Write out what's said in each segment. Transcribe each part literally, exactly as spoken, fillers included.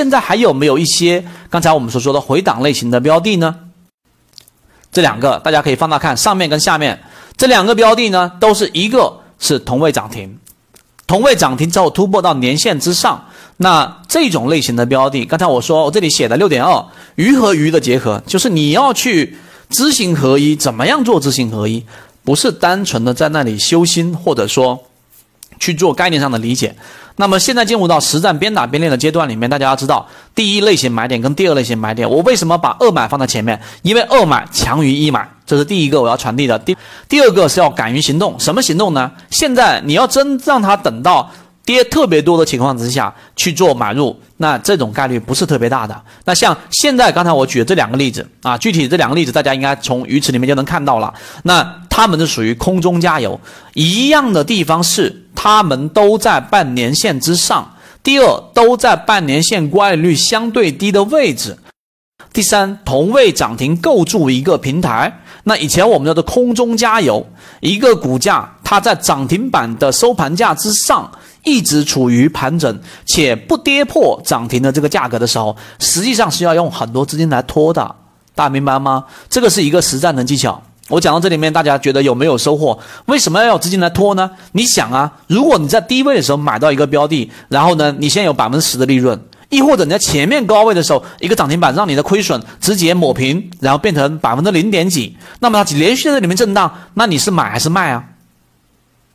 现在还有没有一些刚才我们所说的回档类型的标的呢？这两个大家可以放大看，上面跟下面这两个标的呢，都是一个是同位涨停，同位涨停之后突破到年线之上，那这种类型的标的，刚才我说我这里写的 六点二 鱼和鱼的结合，就是你要去知行合一，怎么样做知行合一？不是单纯的在那里修心，或者说去做概念上的理解。那么现在进入到实战边打边练的阶段里面，大家要知道第一类型买点跟第二类型买点，我为什么把二买放在前面？因为二买强于一买，这是第一个我要传递的。第第二个是要敢于行动，什么行动呢？现在你要真让它等到跌特别多的情况之下去做买入，那这种概率不是特别大的。那像现在刚才我举的这两个例子啊，具体这两个例子大家应该从鱼池里面就能看到了，那他们是属于空中加油，一样的地方是他们都在半年线之上，第二都在半年线乖离率相对低的位置，第三同位涨停构筑一个平台。那以前我们叫做空中加油，一个股价它在涨停板的收盘价之上一直处于盘整且不跌破涨停的这个价格的时候，实际上是要用很多资金来拖的，大家明白吗？这个是一个实战的技巧。我讲到这里面，大家觉得有没有收获？为什么要有资金来拖呢？你想啊，如果你在低位的时候买到一个标的，然后呢你现在有 百分之十 的利润，亦或者你在前面高位的时候一个涨停板让你的亏损直接抹平，然后变成 百分之零 点几，那么它连续在这里面震荡，那你是买还是卖啊？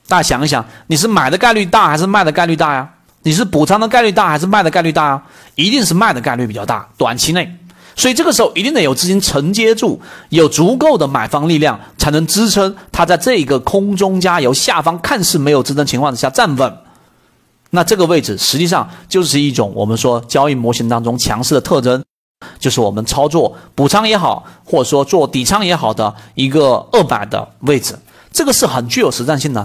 大家想一想，你是买的概率大还是卖的概率大呀？你是补仓的概率大还是卖的概率大呀？一定是卖的概率比较大，短期内。所以这个时候一定得有资金承接住，有足够的买方力量才能支撑它在这个空中加油下方看似没有支撑情况之下站稳。那这个位置实际上就是一种我们说交易模型当中强势的特征，就是我们操作补仓也好，或者说做底仓也好的一个二百的位置，这个是很具有实战性的。